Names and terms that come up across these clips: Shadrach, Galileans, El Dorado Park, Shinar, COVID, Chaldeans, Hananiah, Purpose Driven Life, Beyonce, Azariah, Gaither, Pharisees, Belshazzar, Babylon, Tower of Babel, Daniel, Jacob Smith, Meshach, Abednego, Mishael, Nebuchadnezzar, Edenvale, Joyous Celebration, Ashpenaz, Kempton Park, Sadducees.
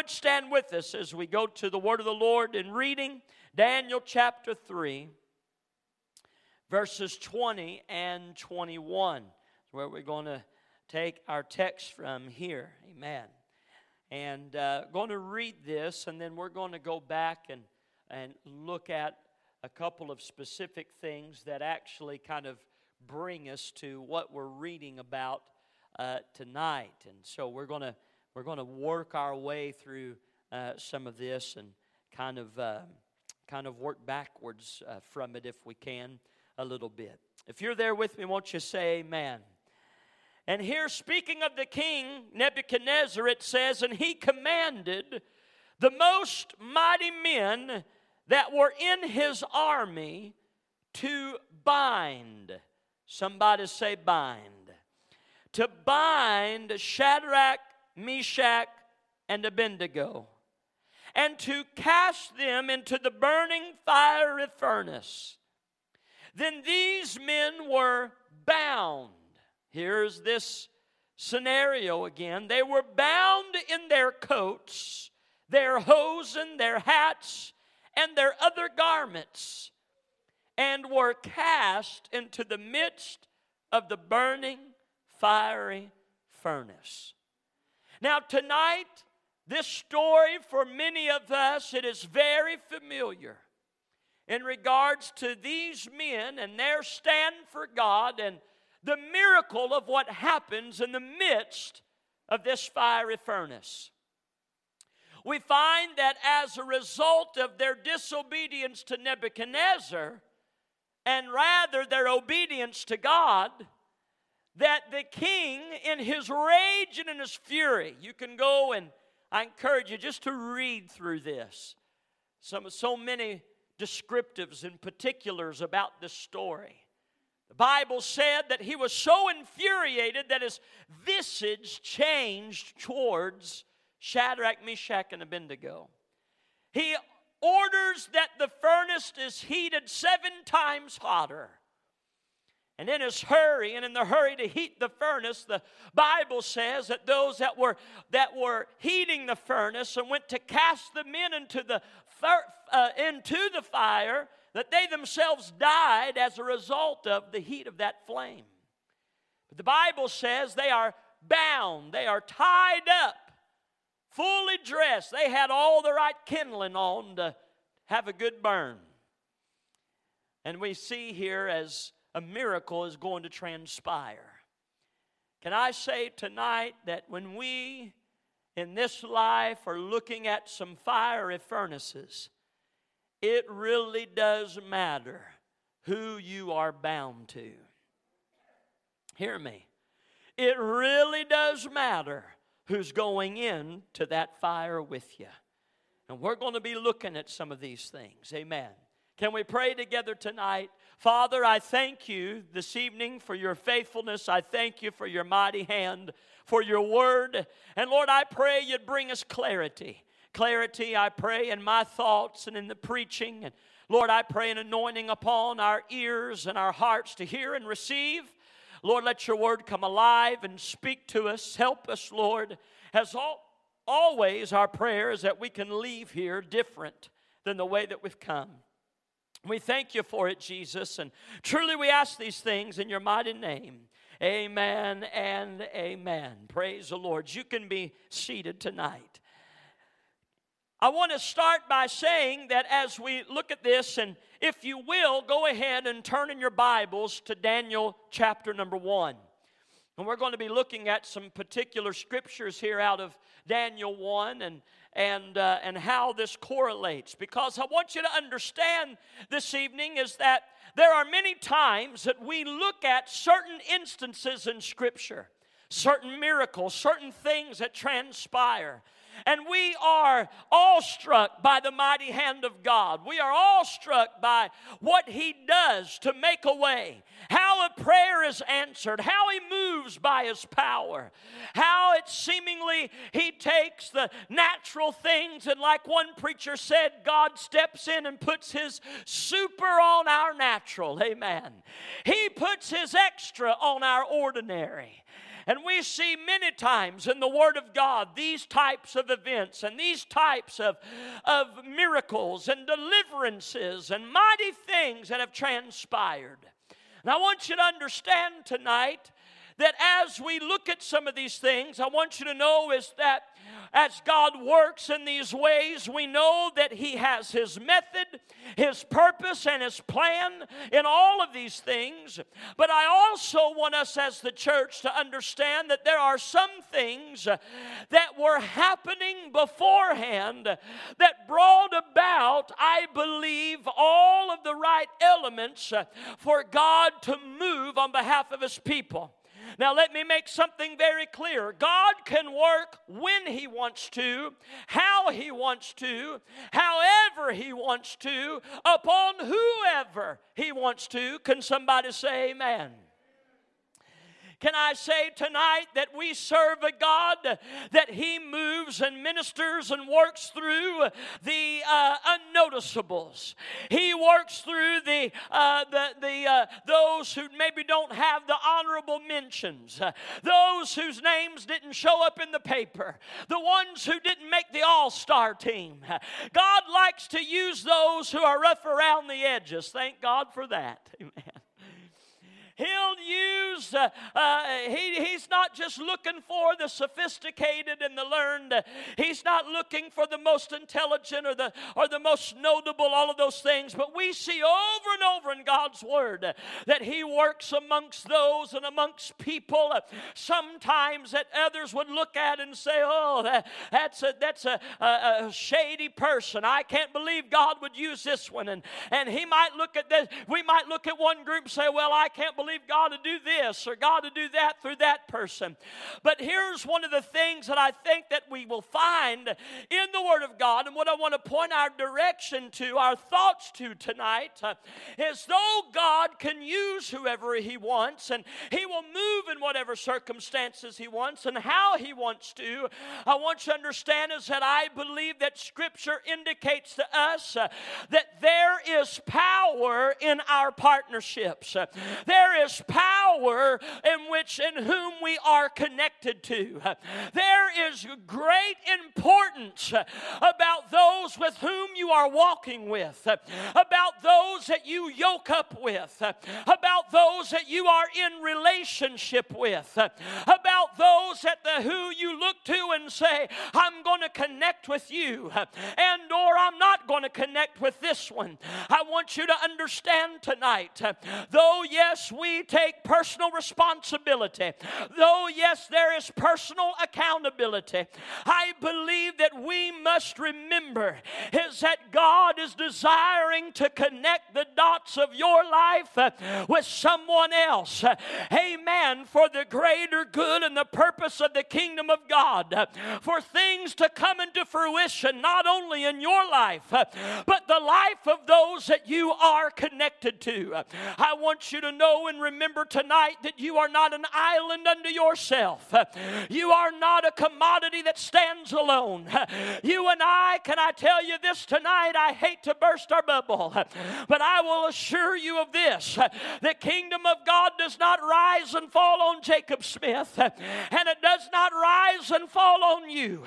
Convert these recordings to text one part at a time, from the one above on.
would stand with us as we go to the word of the Lord in reading Daniel chapter 3, verses 20 and 21, where we're going to take our text from here. Amen. And going to read this, and then we're going to go back and look at a couple of specific things that actually kind of bring us to what we're reading about tonight. And so we're going to work our way through some of this and kind of work backwards from it if we can a little bit. If you're there with me, won't you say amen? And here, speaking of the king Nebuchadnezzar, it says, and he commanded the most mighty men that were in his army to bind. Somebody say bind. To bind Shadrach, Meshach, and Abednego, and to cast them into the burning fiery furnace. Then these men were bound. Here's this scenario again. They were bound in their coats, their hosen, their hats, and their other garments, and were cast into the midst of the burning fiery furnace. Now tonight, this story for many of us, it is very familiar in regards to these men and their stand for God and the miracle of what happens in the midst of this fiery furnace. We find that as a result of their disobedience to Nebuchadnezzar, and rather their obedience to God, that the king, in his rage and in his fury, you can go and I encourage you just to read through this. So many descriptives and particulars about this story. The Bible said that he was so infuriated that his visage changed towards Shadrach, Meshach, and Abednego. He orders that the furnace is heated 7 times hotter. And in his hurry, and in the hurry to heat the furnace, the Bible says that those that were heating the furnace and went to cast the men into the fire, that they themselves died as a result of the heat of that flame. But the Bible says they are bound, they are tied up, fully dressed. They had all the right kindling on to have a good burn. And we see here as a miracle is going to transpire. Can I say tonight that when we in this life are looking at some fiery furnaces, it really does matter who you are bound to. Hear me. It really does matter who's going into that fire with you. And we're going to be looking at some of these things. Amen. Can we pray together tonight? Father, I thank you this evening for your faithfulness. I thank you for your mighty hand, for your word. And Lord, I pray you'd bring us clarity. Clarity, I pray, in my thoughts and in the preaching. And Lord, I pray an anointing upon our ears and our hearts to hear and receive. Lord, let your word come alive and speak to us. Help us, Lord. As always, our prayer is that we can leave here different than the way that we've come. We thank you for it, Jesus. And truly we ask these things in your mighty name. Amen and amen. Praise the Lord. You can be seated tonight. I want to start by saying that as we look at this, and if you will, go ahead and turn in your Bibles to Daniel chapter number 1. And we're going to be looking at some particular scriptures here out of Daniel 1 and how this correlates. Because I want you to understand this evening is that there are many times that we look at certain instances in Scripture, certain miracles, certain things that transpire. And we are awestruck by the mighty hand of God. We are awestruck by what He does to make a way. How a prayer is answered. How He moves by His power. How it seemingly He takes the natural things. And like one preacher said, God steps in and puts His super on our natural. Amen. He puts His extra on our ordinary. And we see many times in the Word of God these types of events and these types of miracles and deliverances and mighty things that have transpired. And I want you to understand tonight that as we look at some of these things, I want you to know is that as God works in these ways, we know that He has His method, His purpose, and His plan in all of these things. But I also want us as the church to understand that there are some things that were happening beforehand that brought about, I believe, all of the right elements for God to move on behalf of His people. Now, let me make something very clear. God can work when He wants to, how He wants to, however He wants to, upon whoever He wants to. Can somebody say amen? Can I say tonight that we serve a God that He moves and ministers and works through the unnoticeables. He works through those who maybe don't have the honorable mentions, those whose names didn't show up in the paper, the ones who didn't make the all-star team. God likes to use those who are rough around the edges. Thank God for that. Amen. He'll use, he's not just looking for the sophisticated and the learned. He's not looking for the most intelligent or the most notable, all of those things. But we see over and over in God's Word that He works amongst those and amongst people sometimes that others would look at and say, oh, that's a shady person. I can't believe God would use this one. And He might look at this. We might look at one group and say, well, I can't believe God to do this or God to do that through that person. But here's one of the things that I think that we will find in the Word of God, and what I want to point our direction to, our thoughts to tonight, is though God can use whoever He wants and He will move in whatever circumstances He wants and how He wants to, I want you to understand is that I believe that Scripture indicates to us that there is power in our partnerships. There is power in whom we are connected to. There is great importance about those with whom you are walking with, about those that you yoke up with, about those that you are in relationship with, about those who you look to and say, I'm going to connect with you, and or I'm not going to connect with this one. I want you to understand tonight, though yes, we take personal responsibility, though yes, there is personal accountability, I believe that we must remember is that God is desiring to connect the dots of your life with someone else. Amen. For the greater good and the purpose of the kingdom of God, for things to come into fruition, not only in your life, but the life of those that you are connected to. I want you to know and remember tonight that you are not an island unto yourself. You are not a commodity that stands alone. You and I, can I tell you this tonight? I hate to burst our bubble, but I will assure you of this. The kingdom of God does not rise and fall on Jacob Smith, and it does not rise and fall on you.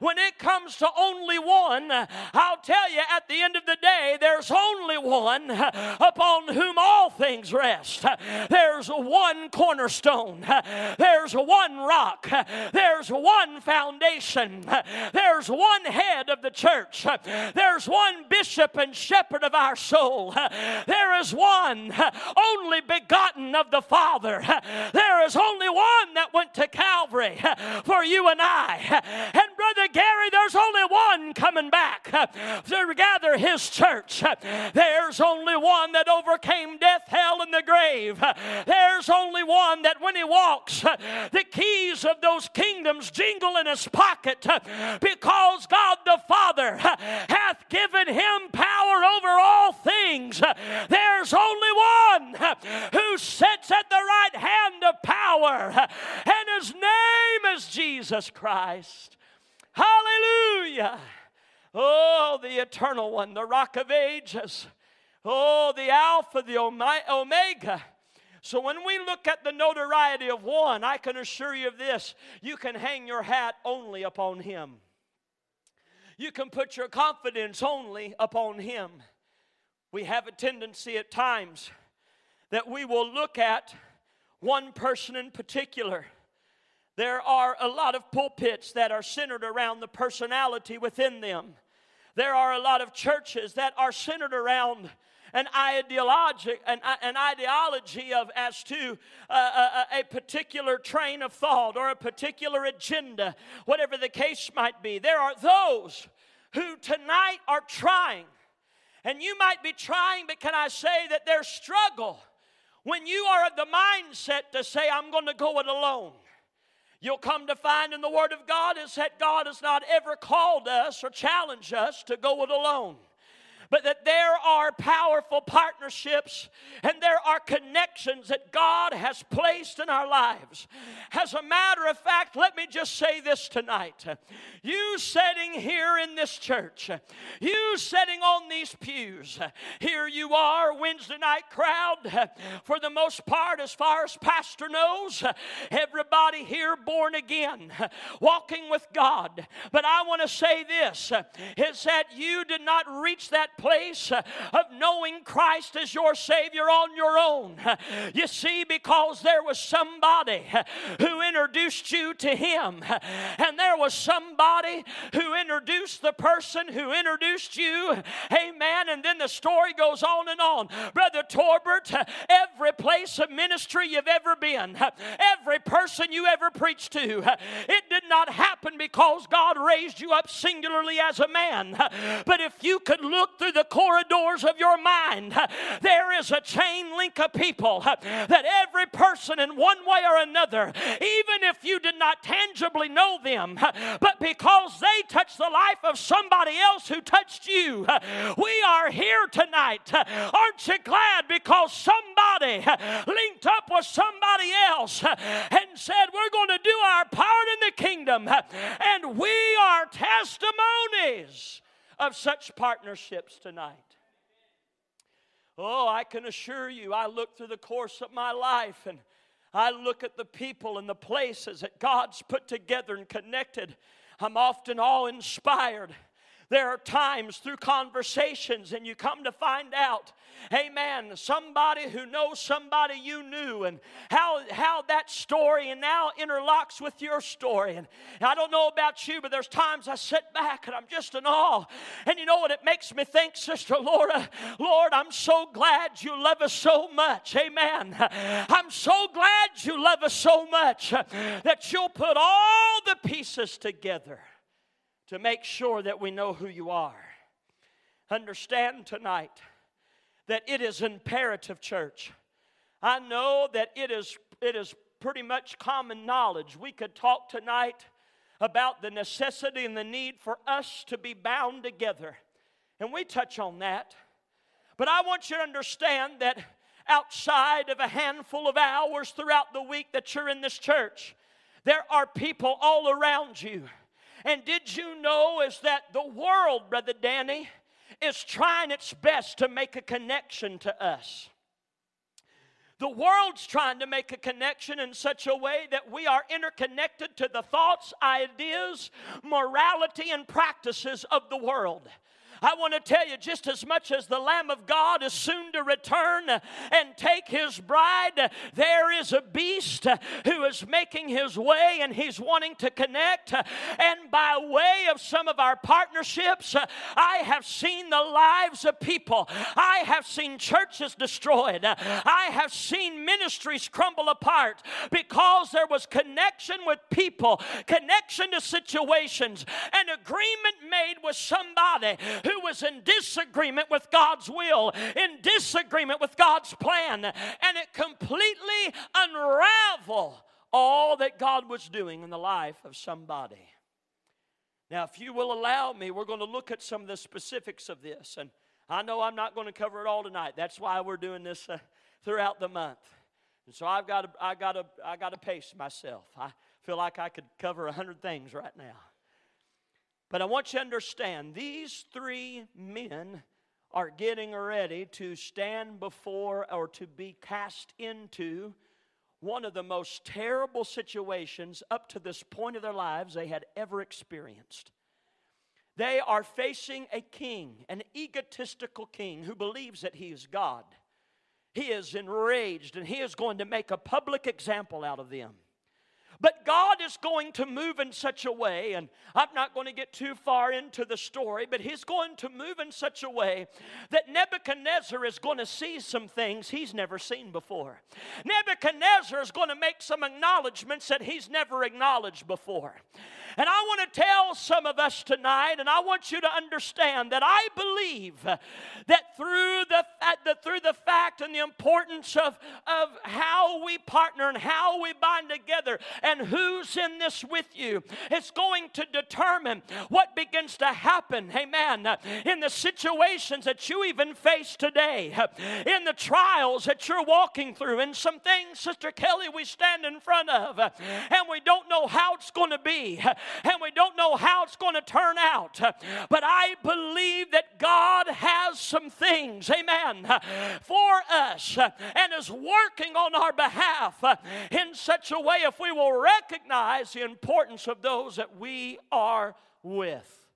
When it comes to only one, I'll tell you at the end of the day, there's only one upon whom all things rest. There's one cornerstone. There's one rock. There's one foundation. There's one head of the church. There's one bishop and shepherd of our soul. There is one only begotten of the Father. There is only one that went to Calvary for you and I. And Brother Gary, there's only one coming back to gather His church. There's only one that overcame death, hell, and the grave. There's only one that when He walks, the keys of those kingdoms jingle in His pocket, because God the Father hath given Him power over all things. There's only one who sits at the right hand of power, and His name is Jesus Christ. Hallelujah. Oh, the eternal one, the rock of ages. Oh, the Alpha, the Omega. So when we look at the notoriety of one, I can assure you of this, you can hang your hat only upon him. You can put your confidence only upon him. We have a tendency at times that we will look at one person in particular. There are a lot of pulpits that are centered around the personality within them. There are a lot of churches that are centered around an ideology of as to a particular train of thought or a particular agenda, whatever the case might be. There are those who tonight are trying, and you might be trying, but can I say that their struggle, when you are of the mindset to say, I'm going to go it alone. You'll come to find in the Word of God is that God has not ever called us or challenged us to go it alone. But that there are powerful partnerships and there are connections that God has placed in our lives. As a matter of fact, let me just say this tonight. You sitting here in this church, you sitting on these pews, here you are, Wednesday night crowd. For the most part, as far as pastor knows, everybody here born again, walking with God. But I want to say this, is that you did not reach that place of knowing Christ as your Savior on your own. You see, because there was somebody who introduced you to Him, and there was somebody who introduced the person who introduced you. Amen. And then the story goes on and on. Brother Torbert, every place of ministry you've ever been, every person you ever preached to, it did not happen because God raised you up singularly as a man. But if you could look through the corridors of your mind, there is a chain link of people that every person in one way or another, even if you did not tangibly know them, but because they touched the life of somebody else who touched you, we are here tonight. Aren't you glad? Because somebody linked up with somebody else and said, we're going to do our part in the kingdom, and we are testimonies of such partnerships tonight. Oh, I can assure you, I look through the course of my life and I look at the people and the places that God's put together and connected. I'm often awe-inspired. There are times through conversations and you come to find out, amen, somebody who knows somebody you knew and how that story and now interlocks with your story. And I don't know about you, but there's times I sit back and I'm just in awe. And you know what? It makes me think, Sister Laura, Lord, I'm so glad you love us so much. Amen. I'm so glad you love us so much that you'll put all the pieces together to make sure that we know who you are. Understand tonight that it is imperative, church. I know that it is pretty much common knowledge. We could talk tonight about the necessity and the need for us to be bound together. And we touch on that. But I want you to understand that outside of a handful of hours throughout the week that you're in this church, there are people all around you. And did you know is that the world, Brother Danny, is trying its best to make a connection to us. The world's trying to make a connection in such a way that we are interconnected to the thoughts, ideas, morality, and practices of the world. I want to tell you, just as much as the Lamb of God is soon to return and take His bride, there is a beast who is making his way and he's wanting to connect. And by way of some of our partnerships, I have seen the lives of people. I have seen churches destroyed. I have seen ministries crumble apart because there was connection with people, connection to situations, an agreement made with somebody who was in disagreement with God's will, in disagreement with God's plan, and it completely unraveled all that God was doing in the life of somebody. Now, if you will allow me, we're going to look at some of the specifics of this, and I know I'm not going to cover it all tonight. That's why we're doing this throughout the month, and so I've got to pace myself. I feel like I could cover 100 things right now. But I want you to understand, these three men are getting ready to stand before or to be cast into one of the most terrible situations up to this point of their lives they had ever experienced. They are facing a king, an egotistical king who believes that he is God. He is enraged and he is going to make a public example out of them. But God is going to move in such a way, and I'm not going to get too far into the story, but He's going to move in such a way that Nebuchadnezzar is going to see some things he's never seen before. Nebuchadnezzar is going to make some acknowledgments that he's never acknowledged before. And I want to tell some of us tonight, and I want you to understand that I believe that through the fact and the importance of how we partner and how we bind together, and who's in this with you, it's going to determine what begins to happen, amen, in the situations that you even face today, in the trials that you're walking through, and some things, Sister Kelly, we stand in front of, and we don't know how it's going to be, and we don't know how it's going to turn out, but I believe that God has some things, amen, for us, and is working on our behalf in such a way if we will recognize the importance of those that we are with.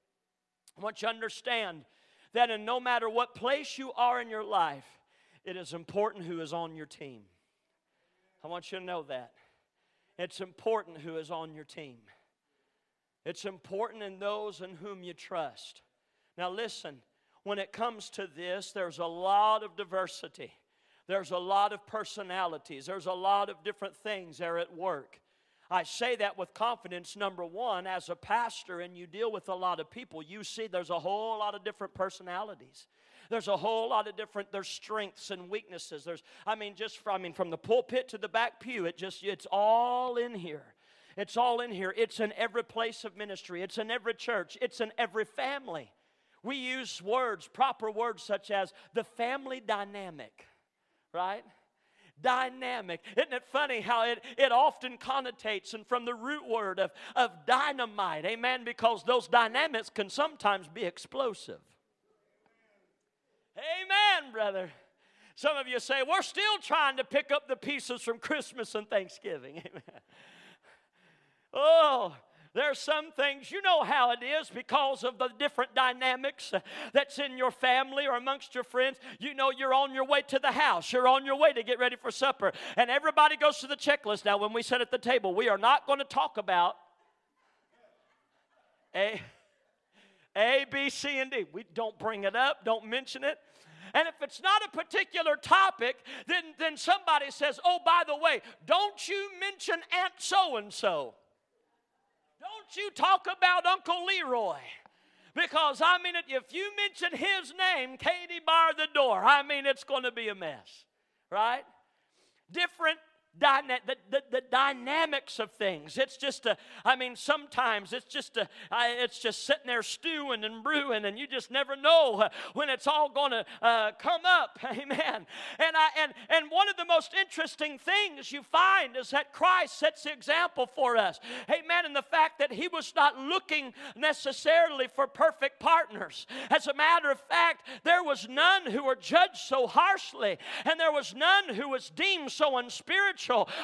I want you to understand that in no matter what place you are in your life, it is important who is on your team. I want you to know that. It's important who is on your team. It's important in those in whom you trust. Now listen, when it comes to this, there's a lot of diversity. There's a lot of personalities. There's a lot of different things there at work. I say that with confidence, number one, as a pastor and you deal with a lot of people, you see there's a whole lot of different personalities. There's a whole lot of different, there's strengths and weaknesses. From the pulpit to the back pew, it's all in here. It's all in here. It's in every place of ministry. It's in every church. It's in every family. We use words, proper words such as the family dynamic. Right? Dynamic. Isn't it funny how it often connotates and from the root word of dynamite, amen, because those dynamics can sometimes be explosive. Amen, brother. Some of you say, we're still trying to pick up the pieces from Christmas and Thanksgiving. Amen. Oh, there's some things, you know how it is because of the different dynamics that's in your family or amongst your friends. You know you're on your way to the house. You're on your way to get ready for supper. And everybody goes to the checklist. Now, when we sit at the table, we are not going to talk about A, B, C, and D. We don't bring it up. Don't mention it. And if it's not a particular topic, then somebody says, oh, by the way, don't you mention Aunt so-and-so. Don't you talk about Uncle Leroy, because, I mean, if you mention his name, Katie bar the door. I mean, it's going to be a mess, right? Different the dynamics of things. It's just sometimes it's just sitting there stewing and brewing, and you just never know when it's all going to come up. Amen. And one of the most interesting things you find is that Christ sets the example for us. Amen. And the fact that He was not looking necessarily for perfect partners. As a matter of fact, there was none who were judged so harshly, and there was none who was deemed so unspiritual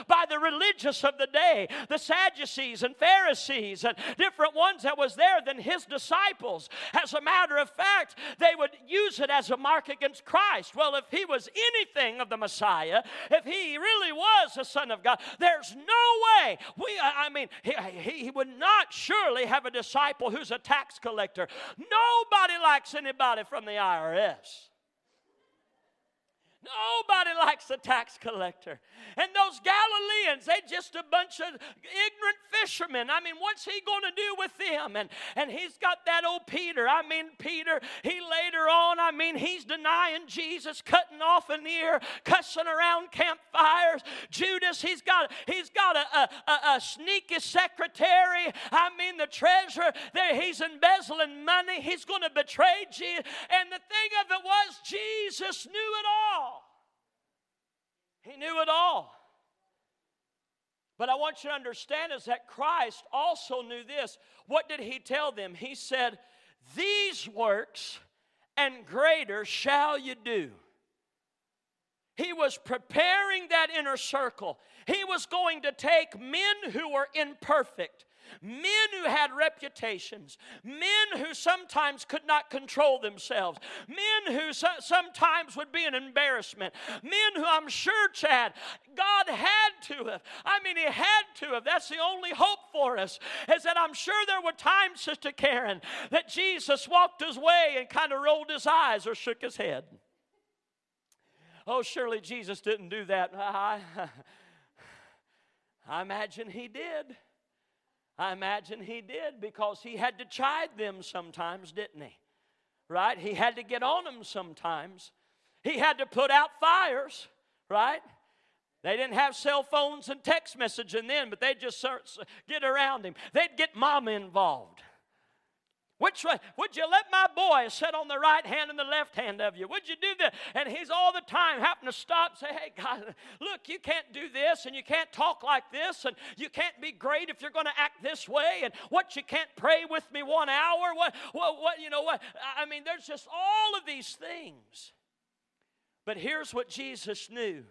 by the religious of the day, the Sadducees and Pharisees and different ones that was there than His disciples. As a matter of fact, they would use it as a mark against Christ. Well, if He was anything of the Messiah, if He really was the Son of God, there's no way. He would not surely have a disciple who's a tax collector. Nobody likes anybody from the IRS. Nobody likes a tax collector. And those Galileans, they're just a bunch of ignorant fishermen. I mean, what's He going to do with them? And He's got that old Peter. I mean, Peter, he later on, he's denying Jesus, cutting off an ear, cussing around campfires. Judas, he's got a sneaky secretary. The treasurer, he's embezzling money. He's going to betray Jesus. And the thing of it was, Jesus knew it all. He knew it all. But I want you to understand is that Christ also knew this. What did He tell them? He said, these works and greater shall you do. He was preparing that inner circle. He was going to take men who were imperfect, men who had reputations, men who sometimes could not control themselves, men who sometimes would be an embarrassment, men who I'm sure, Chad, God had to have. I mean, He had to have. That's the only hope for us, is that I'm sure there were times, Sister Karen, that Jesus walked His way and kind of rolled His eyes or shook His head. Oh, surely Jesus didn't do that. I imagine He did. I imagine He did, because He had to chide them sometimes, didn't He? Right? He had to get on them sometimes. He had to put out fires, right? They didn't have cell phones and text messaging then, but they'd just get around Him. They'd get Mama involved. Which way? Would you let my boy sit on the right hand and the left hand of you? Would you do that? And he's all the time having to stop and say, hey, God, look, you can't do this, and you can't talk like this, and you can't be great if you're going to act this way, and what, you can't pray with me 1 hour? What, you know what? I mean, there's just all of these things. But here's what Jesus knew,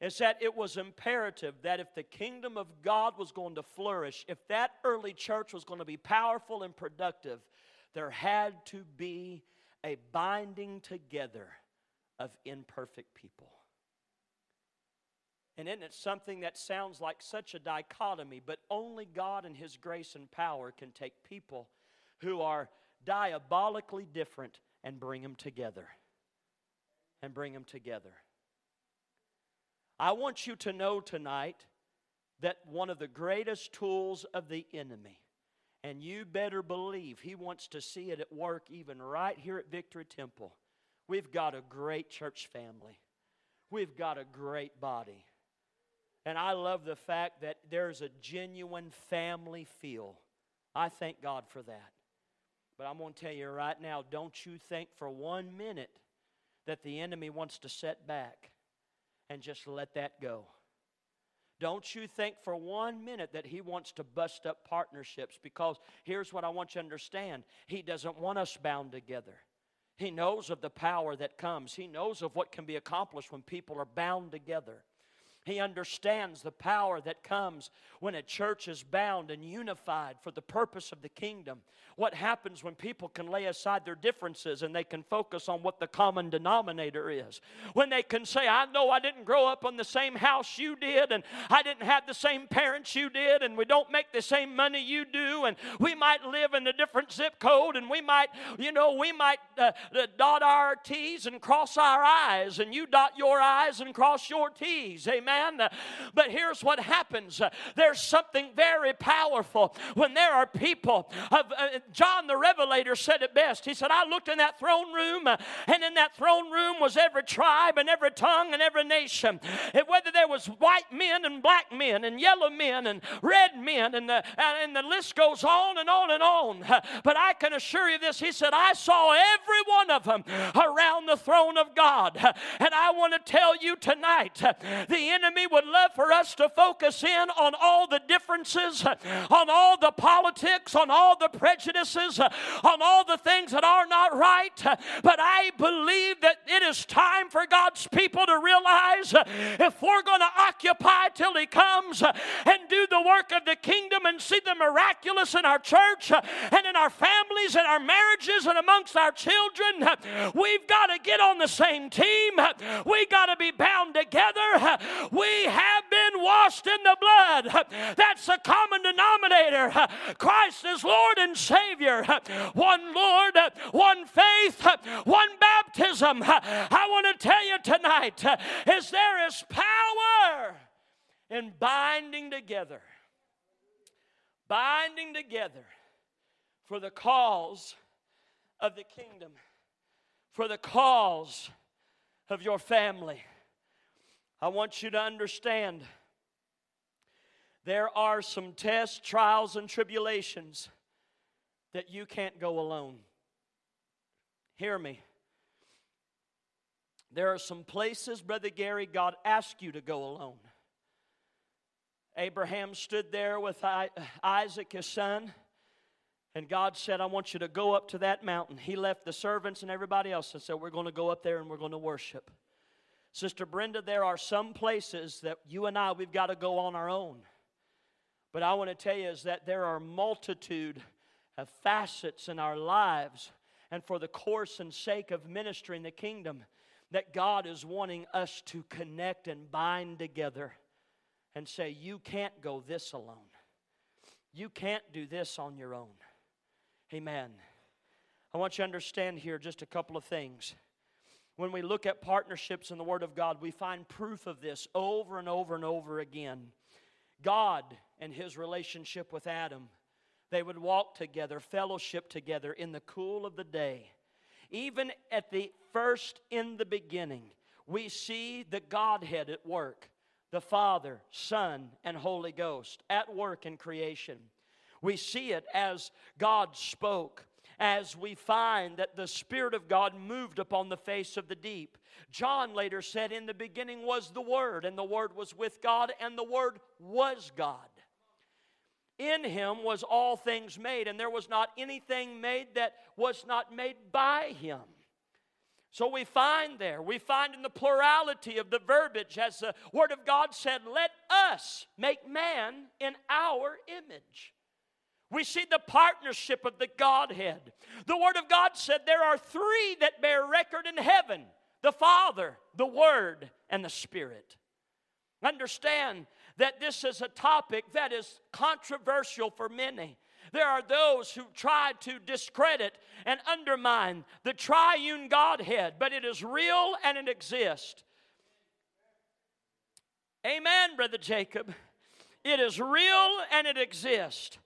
is that it was imperative that if the kingdom of God was going to flourish, if that early church was going to be powerful and productive, there had to be a binding together of imperfect people. And isn't it something that sounds like such a dichotomy, but only God in His grace and power can take people who are diabolically different and bring them together. And bring them together. I want you to know tonight that one of the greatest tools of the enemy, and you better believe he wants to see it at work even right here at Victory Temple. We've got a great church family. We've got a great body. And I love the fact that there's a genuine family feel. I thank God for that. But I'm going to tell you right now, don't you think for 1 minute that the enemy wants to set back and just let that go. Don't you think for 1 minute that he wants to bust up partnerships, because here's what I want you to understand. He doesn't want us bound together. He knows of the power that comes. He knows of what can be accomplished when people are bound together. He understands the power that comes when a church is bound and unified for the purpose of the kingdom. What happens when people can lay aside their differences and they can focus on what the common denominator is. When they can say, I know I didn't grow up on the same house you did, and I didn't have the same parents you did, and we don't make the same money you do, and we might live in a different zip code, and we might dot our T's and cross our I's, and you dot your I's and cross your T's. Amen. But here's what happens. There's something very powerful when there are people. John the Revelator said it best. He said, I looked in that throne room, and in that throne room was every tribe and every tongue and every nation. And whether there was white men and black men and yellow men and red men, and the list goes on and on and on. But I can assure you this. He said, I saw every one of them around the throne of God. And I want to tell you tonight, the enemy would love for us to focus in on all the differences, on all the politics, on all the prejudices, on all the things that are not right. But I believe that it is time for God's people to realize, if we're going to occupy till He comes and do the work of the kingdom and see the miraculous in our church and in our families and our marriages and amongst our children, we've got to get on the same team. We got to be bound together. We have been washed in the blood. That's the common denominator. Christ is Lord and Savior. One Lord, one faith, one baptism. I want to tell you tonight, is there is power in binding together. Binding together for the cause of the kingdom. For the cause of your family. I want you to understand there are some tests, trials, and tribulations that you can't go alone. Hear me. There are some places, Brother Gary, God asked you to go alone. Abraham stood there with Isaac, his son, And God said, I want you to go up to that mountain. He left the servants and everybody else and said, we're going to go up there and we're going to worship. Sister Brenda, there are some places that you and I, we've got to go on our own. But I want to tell you is that there are a multitude of facets in our lives, and for the course and sake of ministering the kingdom, that God is wanting us to connect and bind together and say, you can't go this alone. You can't do this on your own. Amen. I want you to understand here just a couple of things. When we look at partnerships in the Word of God, we find proof of this over and over and over again. God and His relationship with Adam, they would walk together, fellowship together in the cool of the day. Even at the first, in the beginning, we see the Godhead at work. The Father, Son, and Holy Ghost at work in creation. We see it as God spoke, as we find that the Spirit of God moved upon the face of the deep. John later said, in the beginning was the Word, and the Word was with God, and the Word was God. In Him was all things made, and there was not anything made that was not made by Him. So we find there, we find in the plurality of the verbiage, as the Word of God said, let us make man in our image. We see the partnership of the Godhead. The Word of God said there are three that bear record in heaven, the Father, the Word, and the Spirit. Understand that this is a topic that is controversial for many. There are those who try to discredit and undermine the triune Godhead, but it is real and it exists. Amen, Brother Jacob. It is real and it exists.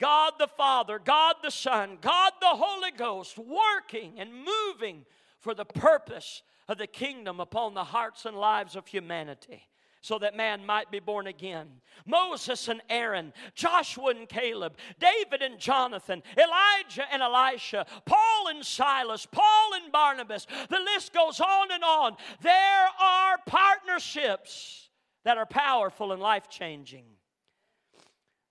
God the Father, God the Son, God the Holy Ghost working and moving for the purpose of the kingdom upon the hearts and lives of humanity, so that man might be born again. Moses and Aaron, Joshua and Caleb, David and Jonathan, Elijah and Elisha, Paul and Silas, Paul and Barnabas. The list goes on and on. There are partnerships that are powerful and life-changing.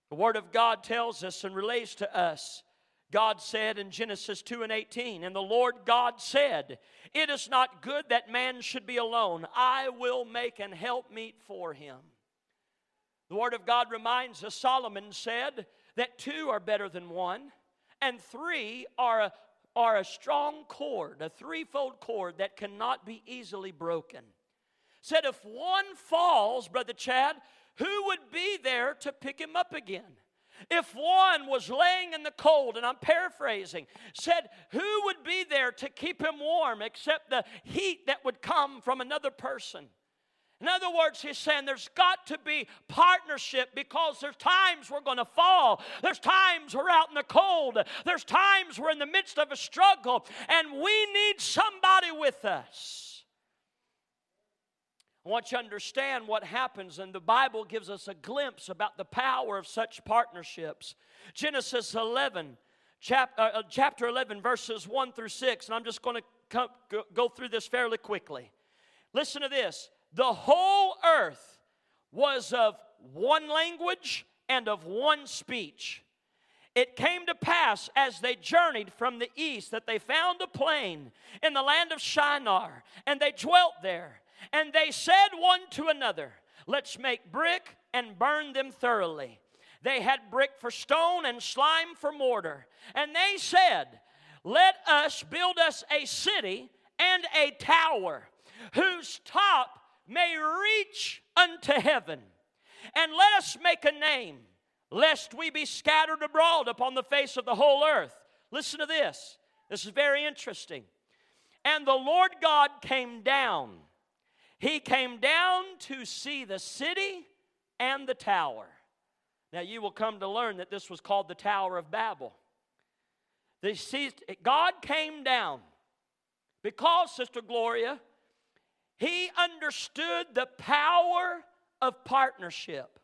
The Word of God tells us and relates to us. God said in Genesis 2:18, and the Lord God said, it is not good that man should be alone. I will make an helpmeet for him. The Word of God reminds us, Solomon said, that two are better than one, and three are a strong cord, a threefold cord that cannot be easily broken. Said if one falls, Brother Chad, who would be there to pick him up again? If one was laying in the cold, and I'm paraphrasing, said, who would be there to keep him warm except the heat that would come from another person? In other words, he's saying there's got to be partnership, because there's times we're going to fall. There's times we're out in the cold. There's times we're in the midst of a struggle, and we need somebody with us. I want you to understand what happens, and the Bible gives us a glimpse about the power of such partnerships. Genesis 11, chapter 11, verses 1 through 6, and I'm just going to go through this fairly quickly. Listen to this. The whole earth was of one language and of one speech. It came to pass as they journeyed from the east that they found a plain in the land of Shinar, and they dwelt there. And they said one to another, let's make brick and burn them thoroughly. They had brick for stone and slime for mortar. And they said, let us build us a city and a tower, whose top may reach unto heaven. And let us make a name, lest we be scattered abroad upon the face of the whole earth. Listen to this. This is very interesting. And the Lord God came down. He came down to see the city and the tower. Now you will come to learn that this was called the Tower of Babel. God came down because, Sister Gloria, He understood the power of partnership.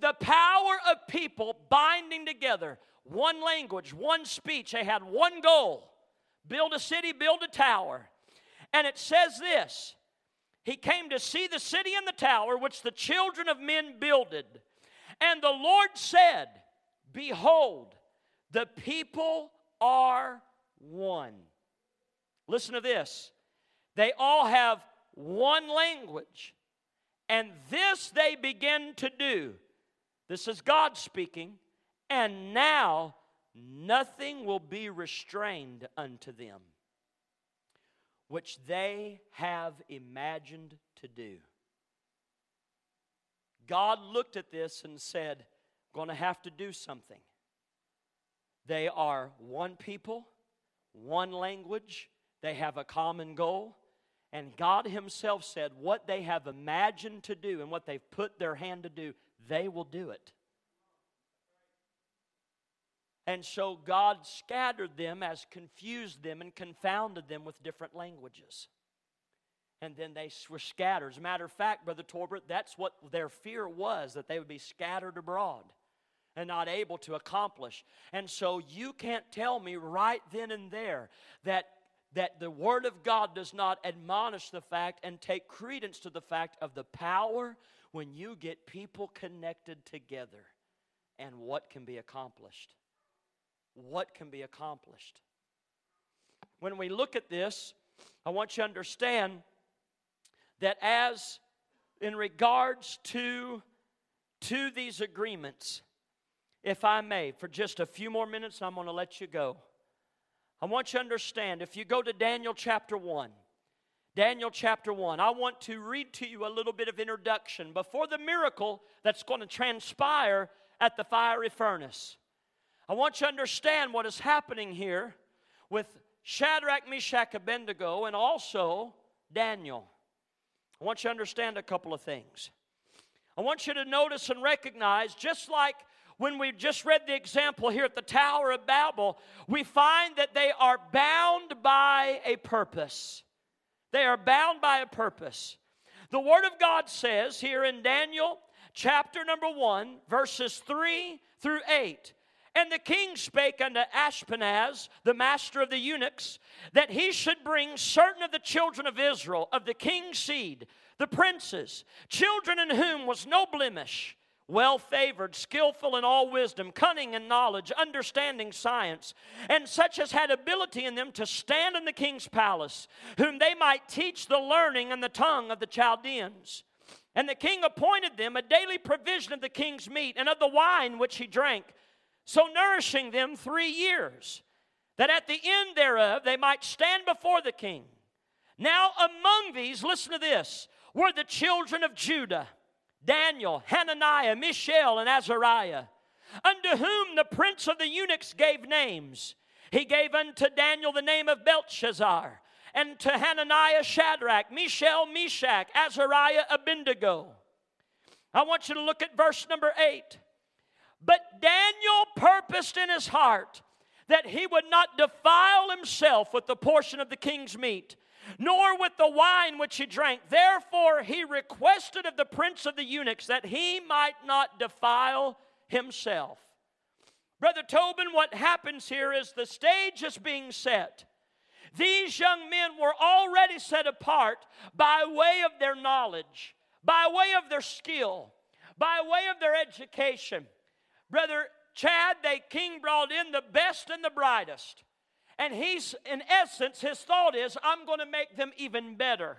The power of people binding together. One language, one speech. They had one goal. Build a city, build a tower. And it says this. He came to see the city and the tower which the children of men builded. And the Lord said, behold, The people are one. Listen to this. They all have one language. And this they begin to do. This is God speaking. And now nothing will be restrained unto them, which they have imagined to do. God looked at this and said, I'm going to have to do something. They are one people, one language. They have a common goal. And God himself said what they have imagined to do and what they've put their hand to do, they will do it. And so God scattered them, as confused them and confounded them with different languages. And then they were scattered. As a matter of fact, Brother Torbert, that's what their fear was, that they would be scattered abroad and not able to accomplish. And so you can't tell me right then and there that the Word of God does not admonish the fact and take credence to the fact of the power when you get people connected together and what can be accomplished. What can be accomplished? When we look at this, I want you to understand that as in regards to these agreements, if I may, for just a few more minutes, and I'm going to let you go. I want you to understand, if you go to Daniel chapter 1, Daniel chapter 1, I want to read to you a little bit of introduction before the miracle that's going to transpire at the fiery furnace. I want you to understand what is happening here with Shadrach, Meshach, Abednego, and also Daniel. I want you to understand a couple of things. I want you to notice and recognize, just like when we just read the example here at the Tower of Babel, we find that they are bound by a purpose. They are bound by a purpose. The Word of God says here in Daniel chapter number 1, verses 3 through 8, and the king spake unto Ashpenaz, the master of the eunuchs, that he should bring certain of the children of Israel, of the king's seed, the princes, children in whom was no blemish, well-favored, skillful in all wisdom, cunning in knowledge, understanding science, and such as had ability in them to stand in the king's palace, whom they might teach the learning and the tongue of the Chaldeans. And the king appointed them a daily provision of the king's meat and of the wine which he drank, so nourishing them 3 years, that at the end thereof they might stand before the king. Now among these, listen to this, were the children of Judah, Daniel, Hananiah, Mishael, and Azariah, unto whom the prince of the eunuchs gave names. He gave unto Daniel the name of Belshazzar, and to Hananiah, Shadrach, Mishael, Meshach, Azariah, Abednego. I want you to look at verse number 8. But Daniel purposed in his heart that he would not defile himself with the portion of the king's meat, nor with the wine which he drank. Therefore he requested of the prince of the eunuchs that he might not defile himself. Brother Tobin, what happens here is the stage is being set. These young men were already set apart by way of their knowledge, by way of their skill, by way of their education. Brother Chad, the king brought in the best and the brightest. And he's, in essence, his thought is, I'm going to make them even better.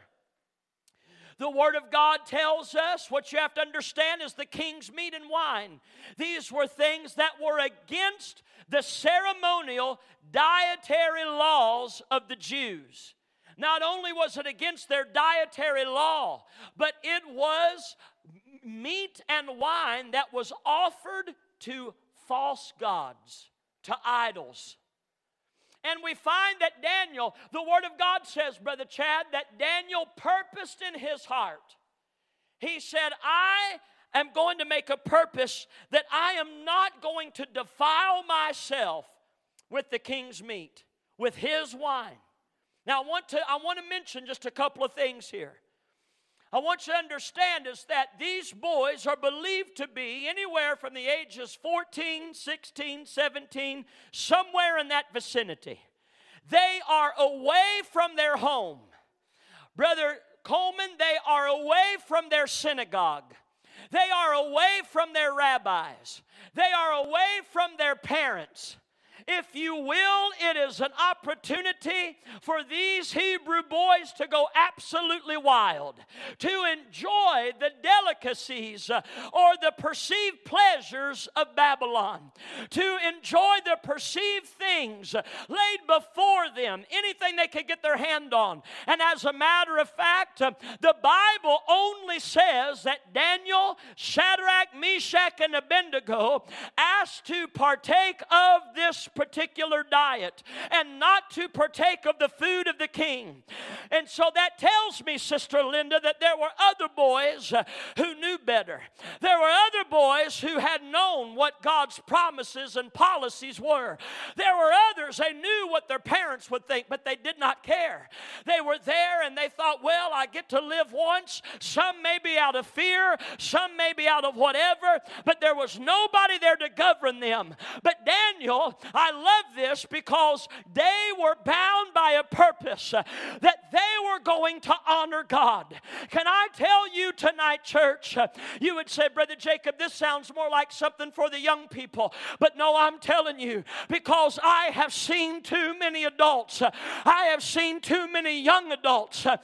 The Word of God tells us, what you have to understand is the king's meat and wine. These were things that were against the ceremonial dietary laws of the Jews. Not only was it against their dietary law, but it was meat and wine that was offered to false gods, to idols. And we find that Daniel, the Word of God says, Brother Chad, that Daniel purposed in his heart. He said, I am going to make a purpose that I am not going to defile myself with the king's meat, with his wine. Now, I want to mention just a couple of things here. I want you to understand is that these boys are believed to be anywhere from the ages 14, 16, 17, somewhere in that vicinity. They are away from their home. Brother Coleman, they are away from their synagogue. They are away from their rabbis. They are away from their parents. If you will, it is an opportunity for these Hebrew boys to go absolutely wild, to enjoy the delicacies or the perceived pleasures of Babylon, to enjoy the perceived things laid before them, anything they could get their hand on. And as a matter of fact, the Bible only says that Daniel, Shadrach, Meshach, and Abednego asked to partake of this particular diet and not to partake of the food of the king. And so that tells me, Sister Linda, that there were other boys who knew better. There were other boys who had known what God's promises and policies were. There were others, they knew what their parents would think, but they did not care. They were there and they thought, well, I get to live once. Some may be out of fear, some may be out of whatever, but there was nobody there to govern them. But Daniel, I love this because they were bound by a purpose that they were going to honor God. Can I tell you tonight, church, you would say, Brother Jacob, this sounds more like something for the young people. But no, I'm telling you, because I have seen too many adults. I have seen too many young adults. I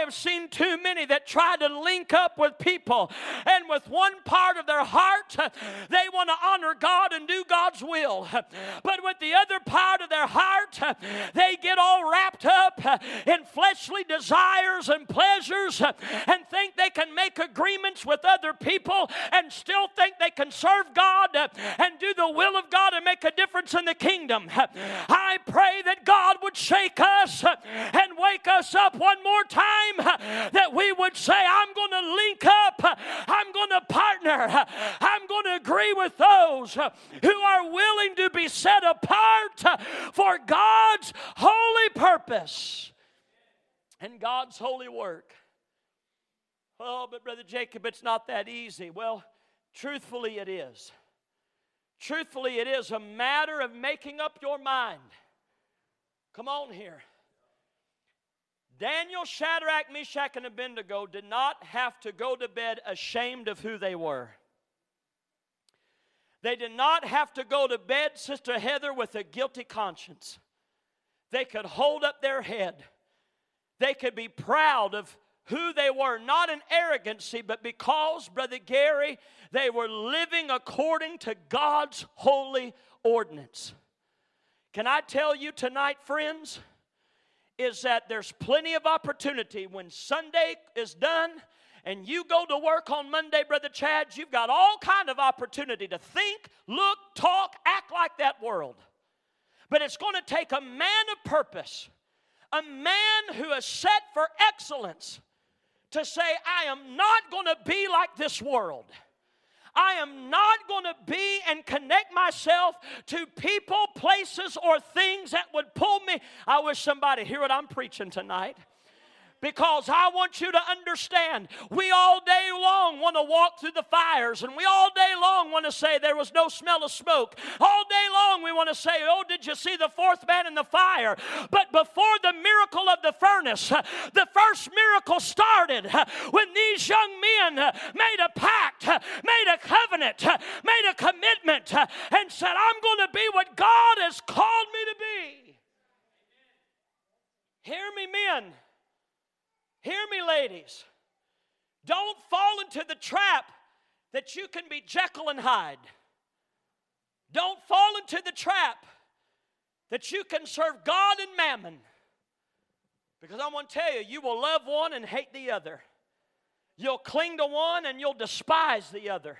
have seen too many that try to link up with people. And with one part of their heart, they want to honor God and do God's will. But with the other part of their heart, they get all wrapped up in fleshly desires and pleasures and think they can make agreements with other people and still think they can serve God and do the will of God and make a difference in the kingdom. I pray that God would shake us and wake us up one more time, that we would say, I'm going to link up, I'm going to partner, I'm going to agree with those who are willing to be set apart for God's holy purpose and God's holy work. Oh, but Brother Jacob, it's not that easy. Well, truthfully it is. Truthfully, it is a matter of making up your mind. Come on here. Daniel, Shadrach, Meshach, and Abednego did not have to go to bed ashamed of who they were. They did not have to go to bed, Sister Heather, with a guilty conscience. They could hold up their head. They could be proud of who they were, not in arrogancy, but because, Brother Gary, they were living according to God's holy ordinance. Can I tell you tonight, friends, is that there's plenty of opportunity when Sunday is done and you go to work on Monday, Brother Chad, you've got all kind of opportunity to think, look, talk, act like that world. But it's going to take a man of purpose, a man who is set for excellence, to say, I am not going to be like this world. I am not going to be and connect myself to people, places, or things that would pull me. I wish somebody hear what I'm preaching tonight. Because I want you to understand, we all day long want to walk through the fires, and we all day long want to say there was no smell of smoke. All day long we want to say, oh, did you see the fourth man in the fire? But before the miracle of the furnace, the first miracle started when these young men made a pact, made a covenant, made a commitment, and said, I'm going to be what God has called me to be. Hear me, men. Hear me, ladies. Don't fall into the trap that you can be Jekyll and Hyde. Don't fall into the trap that you can serve God and mammon. Because I want to tell you, you will love one and hate the other. You'll cling to one and you'll despise the other.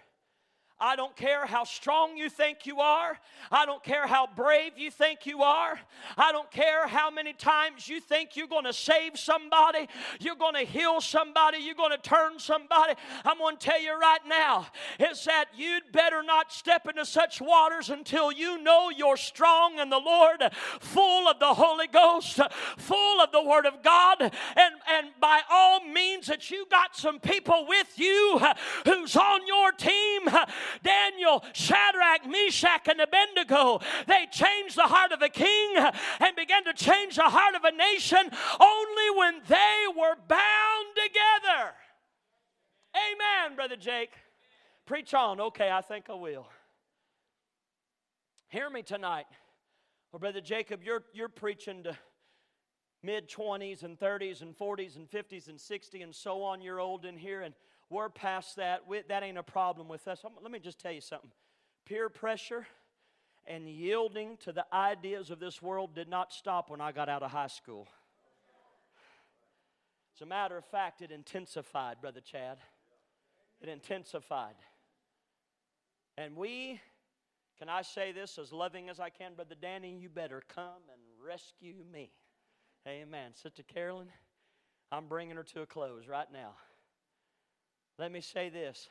I don't care how strong you think you are. I don't care how brave you think you are. I don't care how many times you think you're going to save somebody, you're going to heal somebody, you're going to turn somebody. I'm going to tell you right now is that you'd better not step into such waters until you know you're strong in the Lord, full of the Holy Ghost, full of the Word of God, and by all means that you got some people with you who's on your team. Daniel, Shadrach, Meshach, and Abednego, they changed the heart of a king and began to change the heart of a nation only when they were bound together. Amen, Brother Jake. Preach on. Okay, I think I will. Hear me tonight. Well, Brother Jacob, you're preaching to mid-20s and 30s and 40s and 50s and 60 and so on. You're old in here, and we're past that. That ain't a problem with us. Let me just tell you something. Peer pressure and yielding to the ideas of this world did not stop when I got out of high school. As a matter of fact, it intensified, Brother Chad. It intensified. And we, can I say this as loving as I can, Brother Danny, you better come and rescue me. Amen. Sister Carolyn, I'm bringing her to a close right now. Let me say this,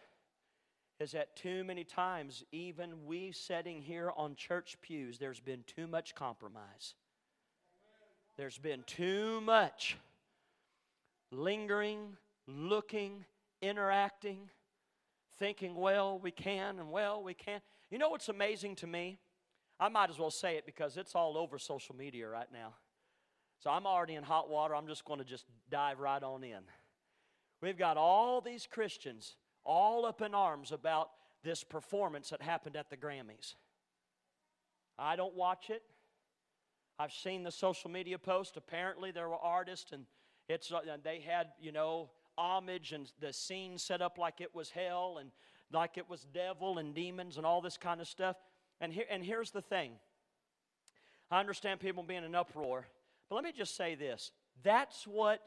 is that too many times, even we sitting here on church pews, there's been too much compromise. There's been too much lingering, looking, interacting, thinking, well, we can, and well, we can't. You know what's amazing to me? I might as well say it because it's all over social media right now. So I'm already in hot water. I'm just going to just dive right on in. We've got all these Christians all up in arms about this performance that happened at the Grammys. I don't watch it. I've seen the social media post. Apparently there were artists, and they had, you know, homage and the scene set up like it was hell and like it was devil and demons and all this kind of stuff. And here's the thing. I understand people being in an uproar, but let me just say this. That's what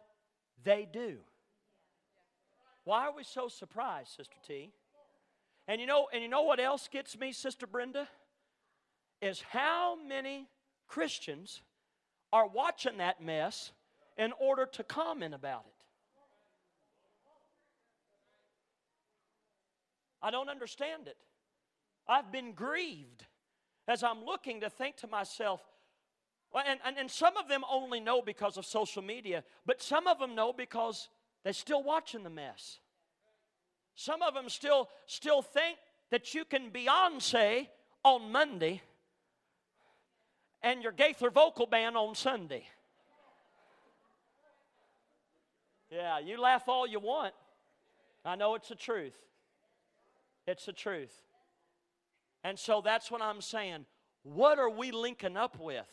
they do. Why are we so surprised, Sister T? And you know what else gets me, Sister Brenda? Is how many Christians are watching that mess in order to comment about it. I don't understand it. I've been grieved as I'm looking to think to myself, and some of them only know because of social media, but some of them know because they're still watching the mess. Some of them still think that you can Beyonce on Monday and your Gaither vocal band on Sunday. Yeah, you laugh all you want. I know it's the truth. It's the truth. And so that's what I'm saying. What are we linking up with?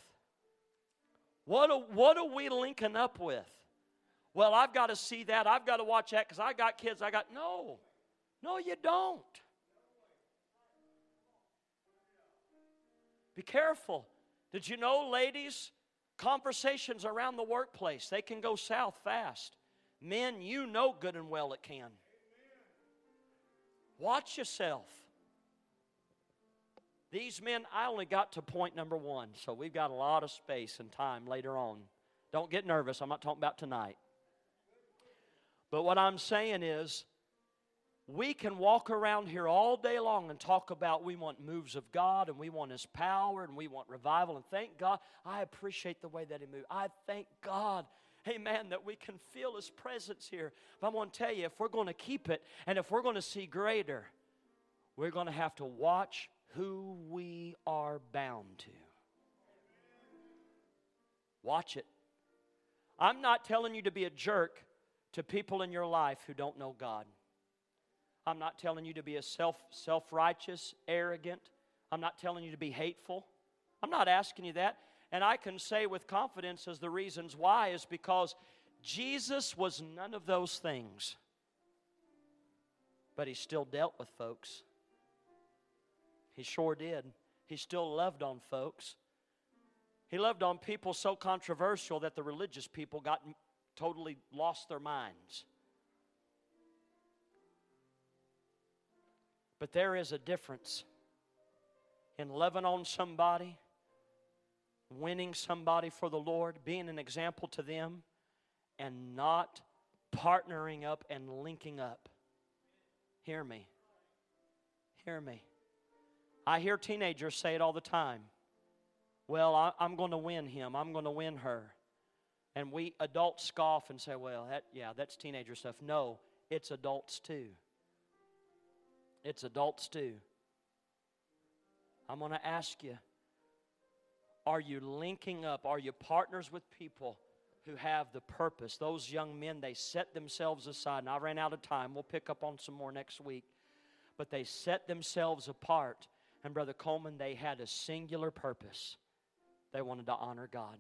What are we linking up with? Well, I've got to see that. I've got to watch that because I got kids. No. No, you don't. Be careful. Did you know, ladies, conversations around the workplace, they can go south fast. Men, you know good and well it can. Watch yourself. These men, I only got to point number one, so we've got a lot of space and time later on. Don't get nervous. I'm not talking about tonight. But what I'm saying is, we can walk around here all day long and talk about we want moves of God and we want His power and we want revival. And thank God, I appreciate the way that He moved. I thank God. Amen, that we can feel His presence here. But I'm going to tell you, if we're going to keep it and if we're going to see greater, we're going to have to watch who we are bound to. Watch it. I'm not telling you to be a jerk to people in your life who don't know God. I'm not telling you to be a self-righteous, arrogant. I'm not telling you to be hateful. I'm not asking you that. And I can say with confidence as the reasons why is because Jesus was none of those things. But He still dealt with folks. He sure did. He still loved on folks. He loved on people so controversial that the religious people got totally lost their minds. But there is a difference in loving on somebody, winning somebody for the Lord, being an example to them, and not partnering up and linking up. Hear me. Hear me. I hear teenagers say it all the time. Well, I'm going to win him. I'm going to win her. And we adults scoff and say, well, that's teenager stuff. No, it's adults too. It's adults too. I'm going to ask you, are you linking up? Are you partners with people who have the purpose? Those young men, they set themselves aside. And I ran out of time. We'll pick up on some more next week. But they set themselves apart. And Brother Coleman, they had a singular purpose. They wanted to honor God.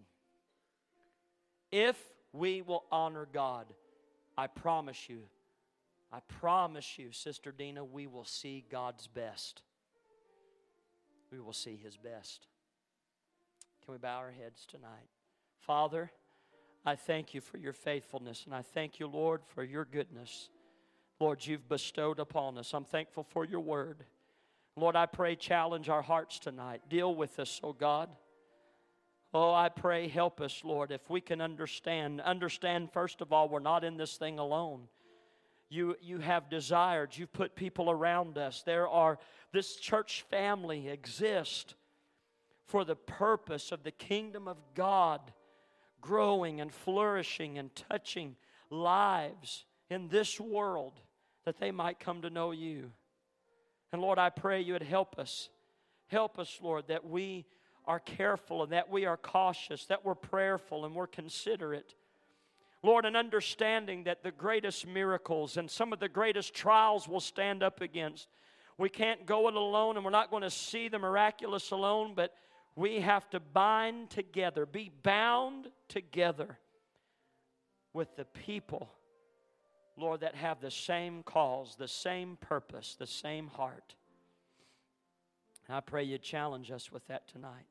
If we will honor God, I promise you, Sister Dina, we will see God's best. We will see His best. Can we bow our heads tonight? Father, I thank you for your faithfulness, and I thank you, Lord, for your goodness. Lord, you've bestowed upon us. I'm thankful for your word. Lord, I pray, challenge our hearts tonight. Deal with us, oh God. Oh, I pray, help us, Lord, if we can understand. Understand, first of all, we're not in this thing alone. You have desired. You've put people around us. This church family exists for the purpose of the kingdom of God growing and flourishing and touching lives in this world that they might come to know you. And Lord, I pray you would help us. Help us, Lord, that we are careful and that we are cautious, that we're prayerful and we're considerate. Lord, an understanding that the greatest miracles and some of the greatest trials we'll stand up against. We can't go it alone, and we're not going to see the miraculous alone, but we have to bind together, be bound together with the people, Lord, that have the same cause, the same purpose, the same heart. And I pray you challenge us with that tonight.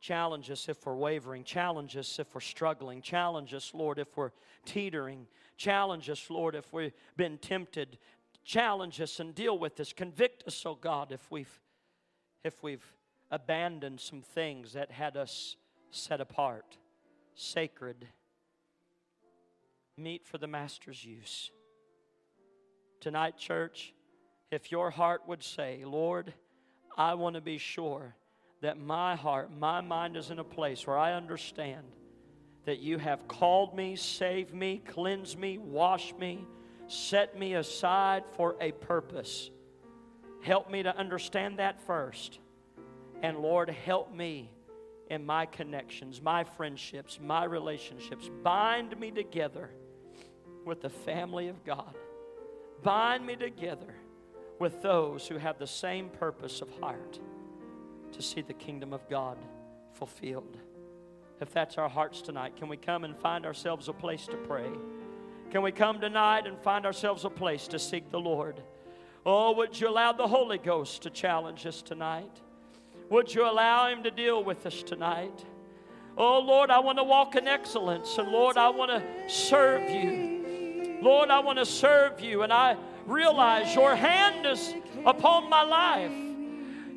Challenge us if we're wavering. Challenge us if we're struggling. Challenge us, Lord, if we're teetering. Challenge us, Lord, if we've been tempted. Challenge us and deal with us. Convict us, oh God, if we've abandoned some things that had us set apart, sacred, meat for the Master's use. Tonight, church, if your heart would say, Lord, I want to be sure that my heart, my mind is in a place where I understand that you have called me, saved me, cleansed me, washed me, set me aside for a purpose. Help me to understand that first. And Lord, help me in my connections, my friendships, my relationships. Bind me together with the family of God. Bind me together with those who have the same purpose of heart to see the kingdom of God fulfilled. If that's our hearts tonight, can we come and find ourselves a place to pray? Can we come tonight and find ourselves a place to seek the Lord? Oh, would you allow the Holy Ghost to challenge us tonight? Would you allow Him to deal with us tonight? Oh, Lord, I want to walk in excellence. And, Lord, I want to serve you. Lord, I want to serve you. And I realize your hand is upon my life.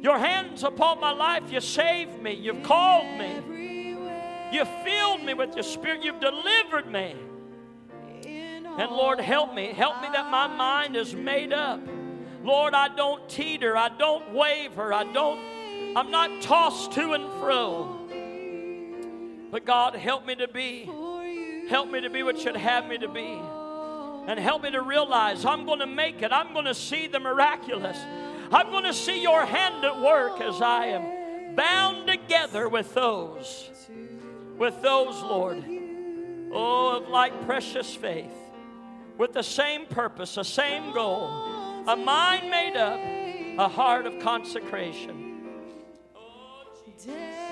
Your hand's upon my life. You saved me. You've called me. You filled me with your Spirit. You've delivered me. And Lord, help me that my mind is made up. Lord, I don't teeter, I don't waver, I'm not tossed to and fro. But God, help me to be what you'd have me to be. And help me to realize I'm going to make it, I'm going to see the miraculous. I'm going to see your hand at work as I am bound together with those, Lord, oh, of like precious faith. With the same purpose, the same goal, a mind made up, a heart of consecration. Oh, Jesus.